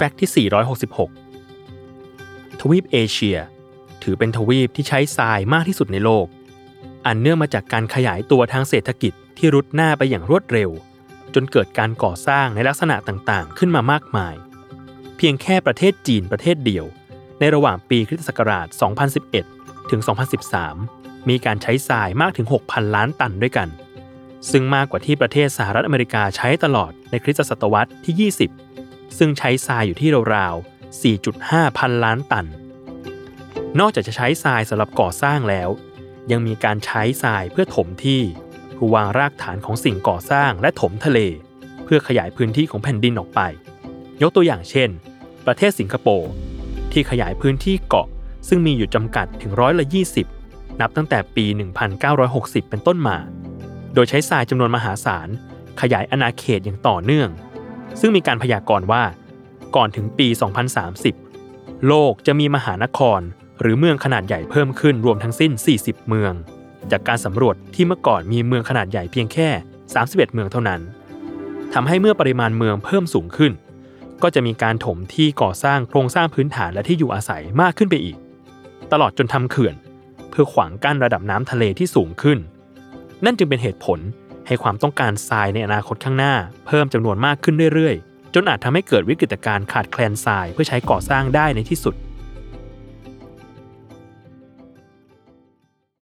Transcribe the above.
ฟกต์ที่ 466 ทวีปเอเชียถือเป็นทวีปที่ใช้ทรายมากที่สุดในโลกอันเนื่องมาจากการขยายตัวทางเศรษฐกิจที่รุดหน้าไปอย่างรวดเร็วจนเกิดการก่อสร้างในลักษณะต่างๆขึ้นมามากมายเพียงแค่ประเทศจีนประเทศเดียวในระหว่างปีคริสตศักราช 2011 ถึง 2013 มีการใช้ทรายมากถึง 6,000 ล้านตันด้วยกันซึ่งมากกว่าที่ประเทศสหรัฐอเมริกาใช้ตลอดในคริสตศตวรรษที่ 20 ซึ่งใช้ทรายอยู่ที่ราวๆ 4.5 พันล้านตันนอกจากจะใช้ทรายสำหรับก่อสร้างแล้วยังมีการใช้ทรายเพื่อถมที่วางรากฐานของสิ่งก่อสร้างและถมทะเลเพื่อขยายพื้นที่ของแผ่นดินออกไปยกตัวอย่างเช่นประเทศสิงคโปร์ที่ขยายพื้นที่เกาะซึ่งมีอยู่จำกัดถึง20%นับตั้งแต่ปี 1960 เป็นต้นมาโดยใช้ทรายจำนวนมหาศาลขยายอาณาเขตอย่างต่อเนื่องซึ่งมีการพยากรณ์ว่าก่อนถึงปี 2030 โลกจะมีมหานครหรือเมืองขนาดใหญ่เพิ่มขึ้นรวมทั้งสิ้น 40 เมืองจากการสำรวจที่เมื่อก่อนมีเมืองขนาดใหญ่เพียงแค่ 31 เมืองเท่านั้นทำให้เมื่อปริมาณเมืองเพิ่มสูงขึ้นก็จะมีการถมที่ก่อสร้างโครงสร้างพื้นฐานและที่อยู่อาศัยมากขึ้นไปอีกตลอดจนทำเขื่อนเพื่อขวางกั้นระดับน้ำทะเลที่สูงขึ้นนั่นจึงเป็นเหตุผลให้ความต้องการทรายในอนาคตข้างหน้าเพิ่มจำนวนมากขึ้นเรื่อยๆจนอาจทำให้เกิดวิกฤตการณ์ขาดแคลนทรายเพื่อใช้ก่อสร้างได้ในที่สุด